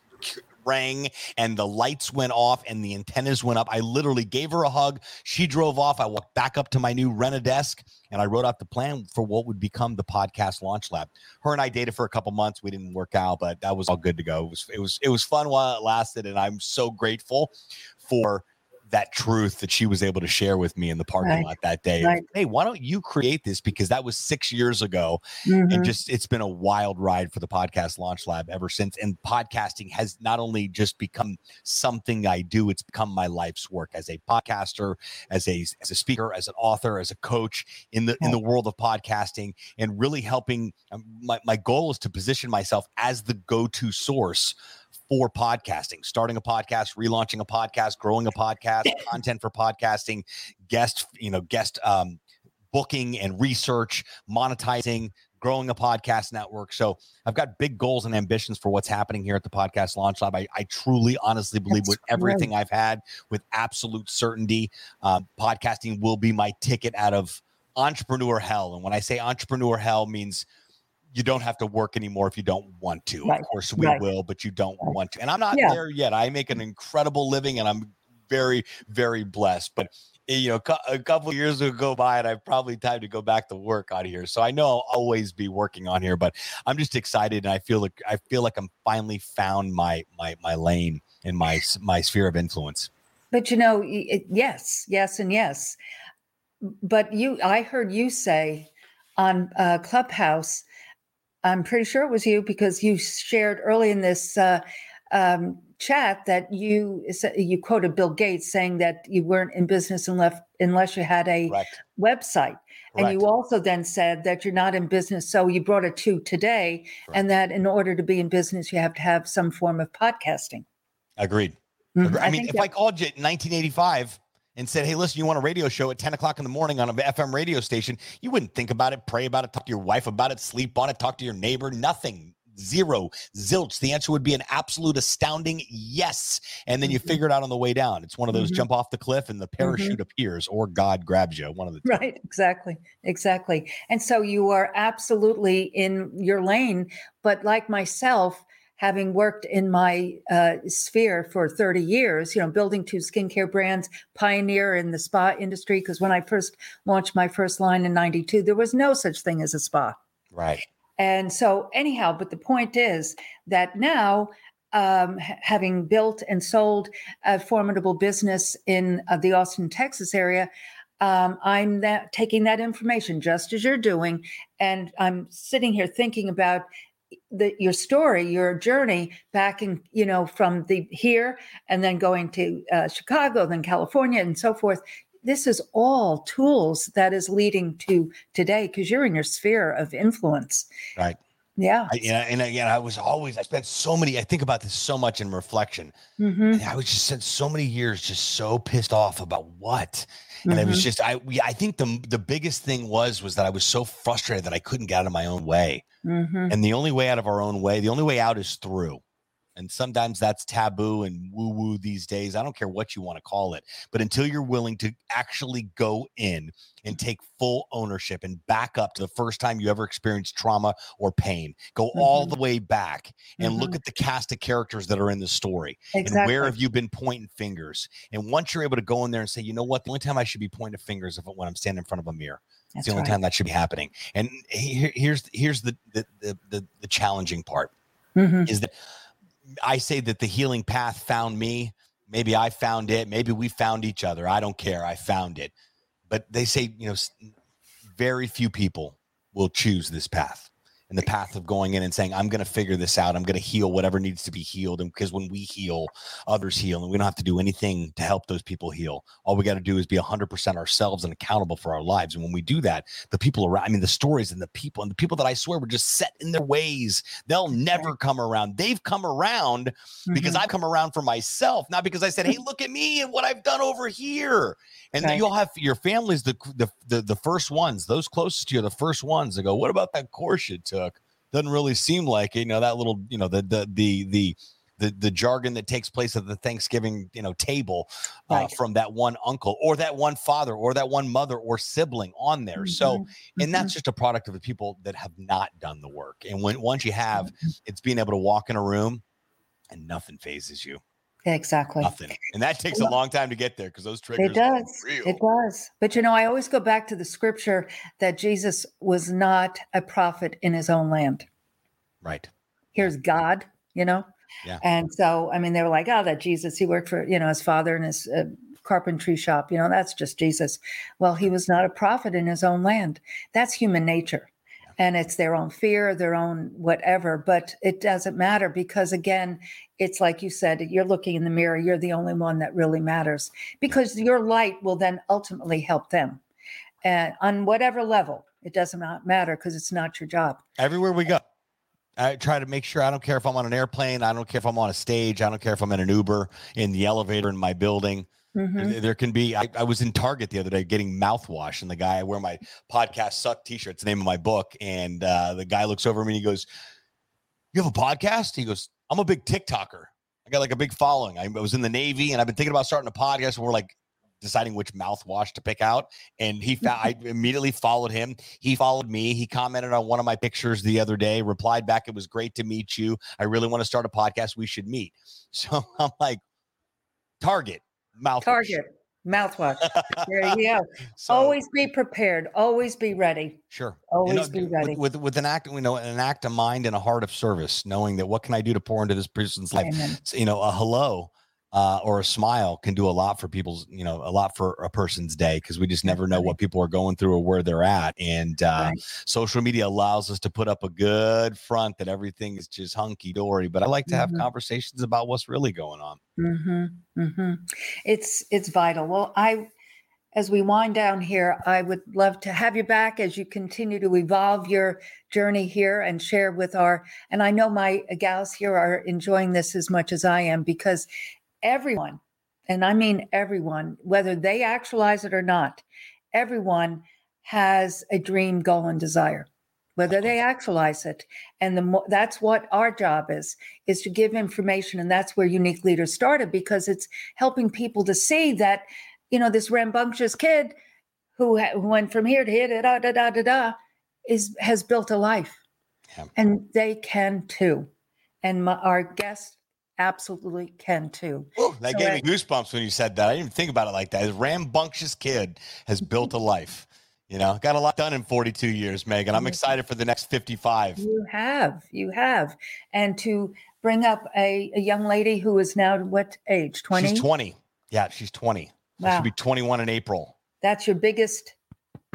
rang and the lights went off and the antennas went up. I literally gave her a hug. She drove off. I walked back up to my new rent a desk, and I wrote out the plan for what would become the Podcast Launch Lab. Her and I dated for a couple months. We didn't work out, but that was all good to go. It was, it was, it was fun while it lasted. And I'm so grateful for that truth that she was able to share with me in the parking right. lot that day. Right. Hey, why don't you create this? Because that was six years ago. Mm-hmm. And just, it's been a wild ride for the Podcast Launch Lab ever since. And podcasting has not only just become something I do, it's become my life's work as a podcaster, as a, as a speaker, as an author, as a coach in the, yeah. in the world of podcasting, and really helping. My, my goal is to position myself as the go-to source for podcasting, starting a podcast, relaunching a podcast, growing a podcast, content for podcasting, guest, you know, guest um, booking and research, monetizing, growing a podcast network. So I've got big goals and ambitions for what's happening here at the Podcast Launch Lab. I, I truly, honestly believe That's with everything great. I've had with absolute certainty, um, podcasting will be my ticket out of entrepreneur hell. And when I say entrepreneur hell, means you don't have to work anymore if you don't want to. Right. Of course we right. will, but you don't right. want to. And I'm not yeah. there yet. I make an incredible living, and I'm very, very blessed. But you know, a couple of years will go by, and I've probably time to go back to work out here. So I know I'll always be working on here, but I'm just excited, and I feel like I feel like I'm finally found my my my lane and my my sphere of influence. But you know, yes, yes, and yes. But you, I heard you say on uh, Clubhouse. I'm pretty sure it was you, because you shared early in this uh, um, chat that you you quoted Bill Gates saying that you weren't in business unless, unless you had a Correct. website. Correct. And you also then said that you're not in business. So you brought it to today Correct. and that in order to be in business, you have to have some form of podcasting. Agreed. Mm-hmm. I mean, I if that- I called you in nineteen eighty-five and said, hey, listen, you want a radio show at ten o'clock in the morning on an F M radio station, you wouldn't think about it, pray about it, talk to your wife about it, sleep on it, talk to your neighbor, nothing. Zero, zilch. The answer would be an absolute astounding yes. And then you figure it out on the way down. It's one of those mm-hmm. jump off the cliff and the parachute mm-hmm. appears, or God grabs you. One of the two. Right. Exactly. Exactly. And so you are absolutely in your lane. But like myself, having worked in my uh, sphere for thirty years, you know, building two skincare brands, pioneer in the spa industry, because when I first launched my first line in ninety-two, there was no such thing as a spa. Right. And so anyhow, but the point is that now, um, having built and sold a formidable business in uh, the Austin, Texas area, um, I'm that, taking that information just as you're doing. And I'm sitting here thinking about the, your story, your journey back in, you know, from the here and then going to uh, Chicago, then California and so forth. This is all tools that is leading to today, because you're in your sphere of influence. Right. Yeah. I, and again, I was always, I spent so many, I think about this so much in reflection. Mm-hmm. I was just spent so many years just so pissed off about what, and mm-hmm. it was just, I, I think the, the biggest thing was, was that I was so frustrated that I couldn't get out of my own way. Mm-hmm. And the only way out of our own way, the only way out is through. And sometimes that's taboo and woo-woo these days. I don't care what you want to call it. But until you're willing to actually go in and take full ownership and back up to the first time you ever experienced trauma or pain, go mm-hmm. all the way back and mm-hmm. look at the cast of characters that are in the story. Exactly. And where have you been pointing fingers? And once you're able to go in there and say, you know what, the only time I should be pointing fingers is when I'm standing in front of a mirror. That's it's the only right. time that should be happening. And here, here's here's the the the, the, the challenging part mm-hmm. is that I say that the healing path found me. Maybe I found it. Maybe we found each other. I don't care. I found it. But they say, you know, very few people will choose this path, and the path of going in and saying, I'm going to figure this out. I'm going to heal whatever needs to be healed. And because when we heal, others heal, and we don't have to do anything to help those people heal. All we got to do is be one hundred percent ourselves and accountable for our lives. And when we do that, the people around, I mean, the stories and the people and the people that I swear were just set in their ways. They'll never come around. They've come around mm-hmm. because I've come around for myself, not because I said, hey, look at me and what I've done over here. And right. you'll have your families, the, the the the first ones, those closest to you, are the first ones that go, what about that course you took? Doesn't really seem like it. You know, that little, you know, the the the the the, the jargon that takes place at the Thanksgiving, you know, table uh, right. from that one uncle or that one father or that one mother or sibling on there. Mm-hmm. So, and mm-hmm. that's just a product of the people that have not done the work. And when once you have, it's being able to walk in a room and nothing phases you. Exactly. Nothing. And that takes a long time to get there because those triggers. It does. Are real. It does. But, you know, I always go back to the scripture that Jesus was not a prophet in his own land. Right. Here's God, you know. Yeah. And so, I mean, they were like, oh, that Jesus, he worked for, you know, his father in his uh, carpentry shop. You know, that's just Jesus. Well, he was not a prophet in his own land. That's human nature. Yeah. And it's their own fear, their own whatever. But it doesn't matter because, again, it's like you said, you're looking in the mirror. You're the only one that really matters because your light will then ultimately help them. And on whatever level, it doesn't matter because it's not your job. Everywhere we go, I try to make sure, I don't care if I'm on an airplane. I don't care if I'm on a stage. I don't care if I'm in an Uber, in the elevator, in my building. Mm-hmm. There can be, I, I was in Target the other day getting mouthwash, and the guy, I wear my Podcast Suck t-shirt. It's the name of my book. And uh, the guy looks over at me and he goes, you have a podcast? He goes, I'm a big TikToker. I got like a big following. I was in the Navy and I've been thinking about starting a podcast. And we're like deciding which mouthwash to pick out. And he, fa- I immediately followed him. He followed me. He commented on one of my pictures the other day, replied back. It was great to meet you. I really want to start a podcast. We should meet. So I'm like, Target mouthwash. Target mouthwash. There you go. So, always be prepared. Always be ready. Sure. Always you know, be ready. With, with with an act, you know, an act of mind and a heart of service, knowing that what can I do to pour into this person's life? So, you know, a hello uh, or a smile can do a lot for people's, you know, a lot for a person's day, because we just never know what people are going through or where they're at. And uh, right. social media allows us to put up a good front that everything is just hunky dory. But I like to have mm-hmm. conversations about what's really going on. Mm-hmm. Mm-hmm. It's it's vital. Well, I as we wind down here, I would love to have you back as you continue to evolve your journey here and share with our. And I know my gals here are enjoying this as much as I am, because everyone, and I mean everyone, whether they actualize it or not, everyone has a dream, goal, and desire, whether they actualize it. And the mo- that's what our job is, is to give information. And that's where Unique Leaders started, because it's helping people to see that, you know, this rambunctious kid who, ha- who went from here to here, da, da, da, da, da, is, has built a life. Yeah. And they can too. And my, our guest absolutely can too. Ooh, that so gave I, me goosebumps when you said that. I didn't even think about it like that. A rambunctious kid has built a life. You know, got a lot done in forty-two years, Megan. I'm excited for the next fifty-five. You have, you have. And to bring up a, a young lady who is now what age, twenty? She's twenty. Yeah, she's twenty. Wow. She'll be twenty-one in April. That's your biggest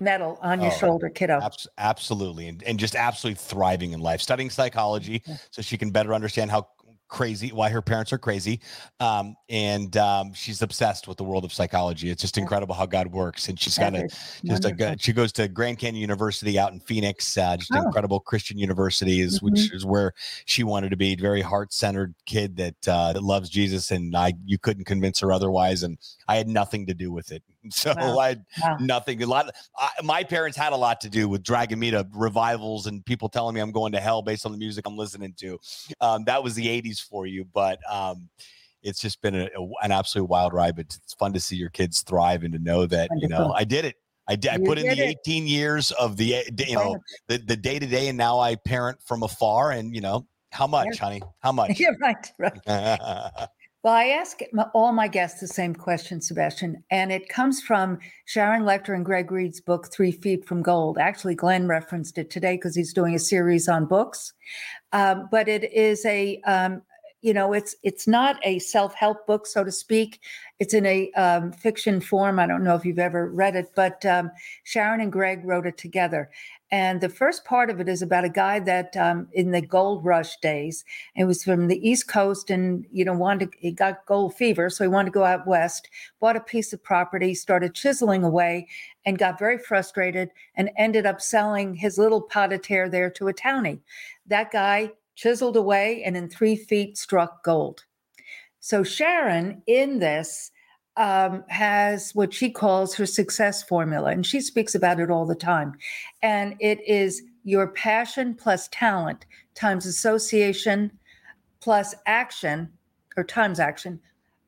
medal on oh, your shoulder, kiddo. Ab- absolutely. And, and just absolutely thriving in life, studying psychology yeah. so she can better understand how crazy, why her parents are crazy. Um, and um, she's obsessed with the world of psychology. It's just incredible how God works. And she's got a, just a good, she goes to Grand Canyon University out in Phoenix, uh, just oh. incredible Christian university is, mm-hmm. which is where she wanted to be. Very heart-centered kid that, uh, that loves Jesus. And I, you couldn't convince her otherwise. And I had nothing to do with it. So wow. I had wow. nothing, a lot. Of, I, my parents had a lot to do with dragging me to revivals and people telling me I'm going to hell based on the music I'm listening to. Um, that was the eighties for you, but um, it's just been a, a, an absolute wild ride. But it's fun to see your kids thrive and to know that, wonderful. You know, I did it. I did. I put in the eighteen years of the, you know, the, the day to day, and now I parent from afar. And you know, how much, yeah. honey? How much? You're right. right. Well, I ask my, all my guests the same question, Sebastian, and it comes from Sharon Lecter and Greg Reed's book, Three Feet from Gold. Actually, Glenn referenced it today because he's doing a series on books. Um, but it is a, um, you know, it's it's not a self-help book, so to speak. It's in a um, fiction form. I don't know if you've ever read it, but um, Sharon and Greg wrote it together. And the first part of it is about a guy that um, in the gold rush days, it was from the East Coast and, you know, wanted to, he got gold fever. So he wanted to go out west, bought a piece of property, started chiseling away and got very frustrated and ended up selling his little pot of terre there to a townie. That guy chiseled away and in three feet struck gold. So Sharon in this um, has what she calls her success formula, and she speaks about it all the time. And it is your passion plus talent times association plus action or times action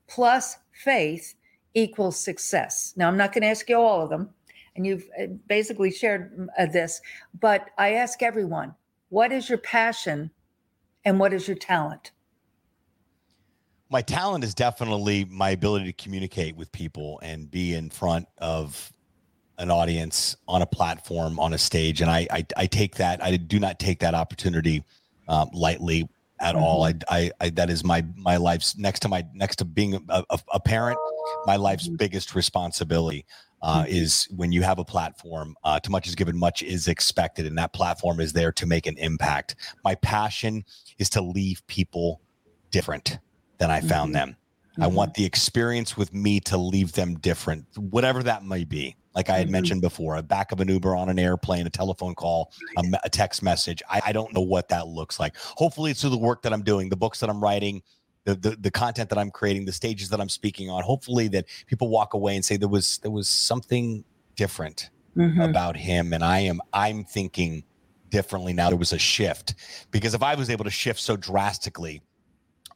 plus faith equals success. Now, I'm not going to ask you all of them, and you've basically shared uh, this, but I ask everyone, what is your passion and what is your talent? My talent is definitely my ability to communicate with people and be in front of an audience on a platform, on a stage. And I, I, I take that, I do not take that opportunity um, lightly at mm-hmm. all. I, I, I, that is my, my life's next to my, next to being a, a, a parent, my life's mm-hmm. biggest responsibility. Uh, is when you have a platform, uh, too much is given, much is expected, and that platform is there to make an impact. My passion is to leave people different than I mm-hmm. found them. Mm-hmm. I want the experience with me to leave them different, whatever that may be. Like I had mm-hmm. mentioned before, a back of an Uber, on an airplane, a telephone call, a, a text message. I, I don't know what that looks like. Hopefully it's through the work that I'm doing, the books that I'm writing, The, the the content that I'm creating, the stages that I'm speaking on, hopefully that people walk away and say there was there was something different mm-hmm. about him, and I am I'm thinking differently now. There was a shift, because if I was able to shift so drastically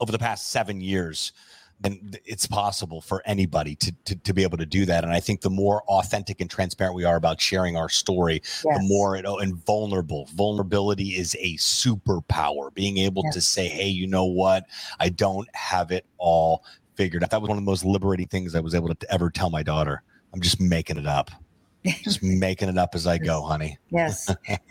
over the past seven years, then it's possible for anybody to to, to be able to do that. And I think the more authentic and transparent we are about sharing our story, yes. the more it and vulnerable. Vulnerability is a superpower. Being able yes. to say, hey, you know what? I don't have it all figured out. That was one of the most liberating things I was able to ever tell my daughter. I'm just making it up. Just making it up as I go, honey. Yes.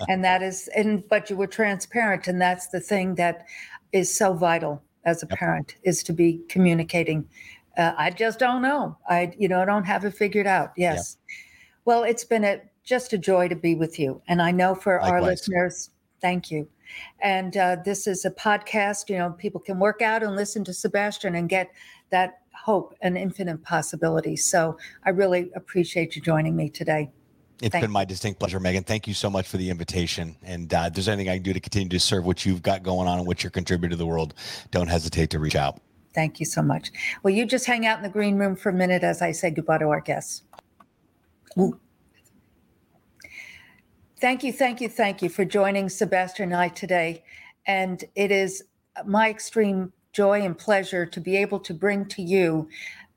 And that is, and but you were transparent, and that's the thing that is so vital as a parent, is to be communicating. Uh, I just don't know. I, you know, I don't have it figured out. Yes. Yep. Well, it's been a, just a joy to be with you. And I know for likewise. Our listeners, thank you. And uh, this is a podcast, you know, people can work out and listen to Sebastian and get that hope and infinite possibilities. So I really appreciate you joining me today. It's Thank been my distinct pleasure, Megan. Thank you so much for the invitation. And uh, if there's anything I can do to continue to serve what you've got going on and what you're contributing to the world, don't hesitate to reach out. Thank you so much. Well, you just hang out in the green room for a minute as I say goodbye to our guests. Ooh. Thank you, thank you, thank you for joining Sebastian and I today. And it is my extreme joy and pleasure to be able to bring to you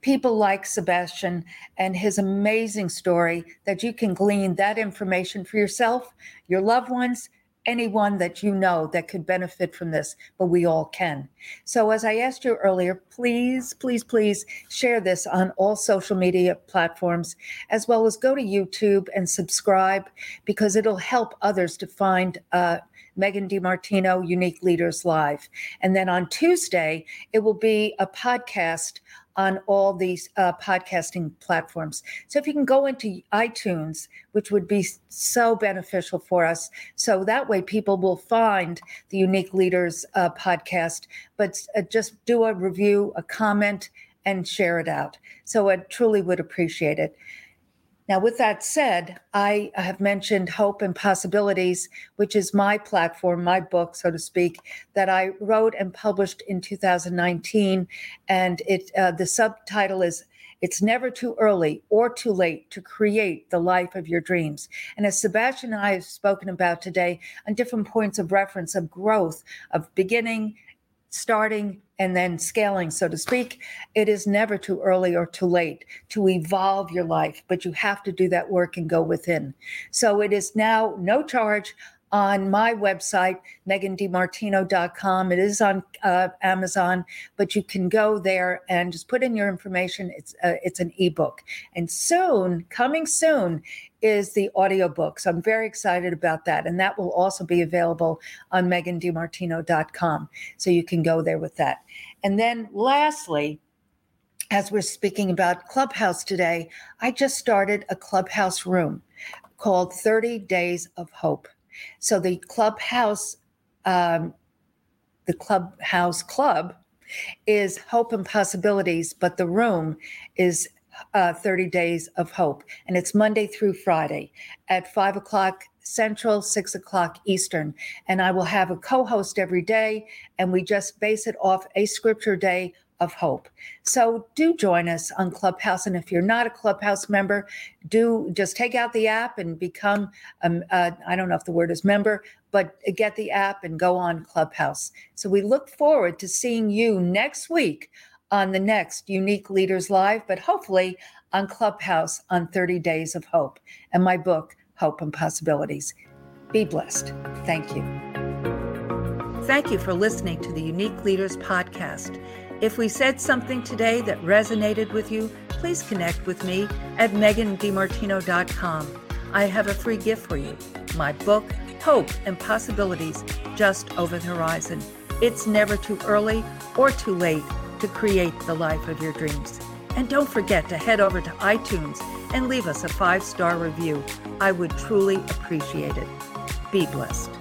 people like Sebastian and his amazing story, that you can glean that information for yourself, your loved ones, anyone that you know that could benefit from this, but we all can. So as I asked you earlier, please, please, please share this on all social media platforms, as well as go to YouTube and subscribe, because it'll help others to find uh, Megan DiMartino, Unique Leaders Live. And then on Tuesday, it will be a podcast on all these uh, podcasting platforms. So if you can go into iTunes, which would be so beneficial for us, so that way people will find the Unique Leaders uh, podcast, but uh, just do a review, a comment, and share it out. So I truly would appreciate it. Now, with that said, I have mentioned Hope and Possibilities, which is my platform, my book, so to speak, that I wrote and published in two thousand nineteen. And it uh, the subtitle is, It's Never Too Early or Too Late to Create the Life of Your Dreams. And as Sebastian and I have spoken about today, on different points of reference of growth, of beginning, starting, and then scaling, so to speak, it is never too early or too late to evolve your life, but you have to do that work and go within. So it is now no charge on my website, megan d martino dot com. It is on uh, Amazon, but you can go there and just put in your information. It's uh, it's an ebook. And soon, coming soon, is the audiobook. So I'm very excited about that. And that will also be available on megan d martino dot com. So you can go there with that. And then lastly, as we're speaking about Clubhouse today, I just started a Clubhouse room called thirty days of hope. So the Clubhouse, um, the Clubhouse Club is Hope and Possibilities, but the room is Uh, thirty days of hope. And it's Monday through Friday at five o'clock Central, six o'clock Eastern. And I will have a co-host every day. And we just base it off a scripture day of hope. So do join us on Clubhouse. And if you're not a Clubhouse member, do just take out the app and become, um, uh, I don't know if the word is member, but get the app and go on Clubhouse. So we look forward to seeing you next week on the next Unique Leaders Live, but hopefully on Clubhouse on thirty days of hope and my book, Hope and Possibilities. Be blessed. Thank you. Thank you for listening to the Unique Leaders Podcast. If we said something today that resonated with you, please connect with me at megan d martino dot com. I have a free gift for you, my book, Hope and Possibilities, Just Over the Horizon. It's never too early or too late to create the life of your dreams. And don't forget to head over to iTunes and leave us a five-star review. I would truly appreciate it. Be blessed.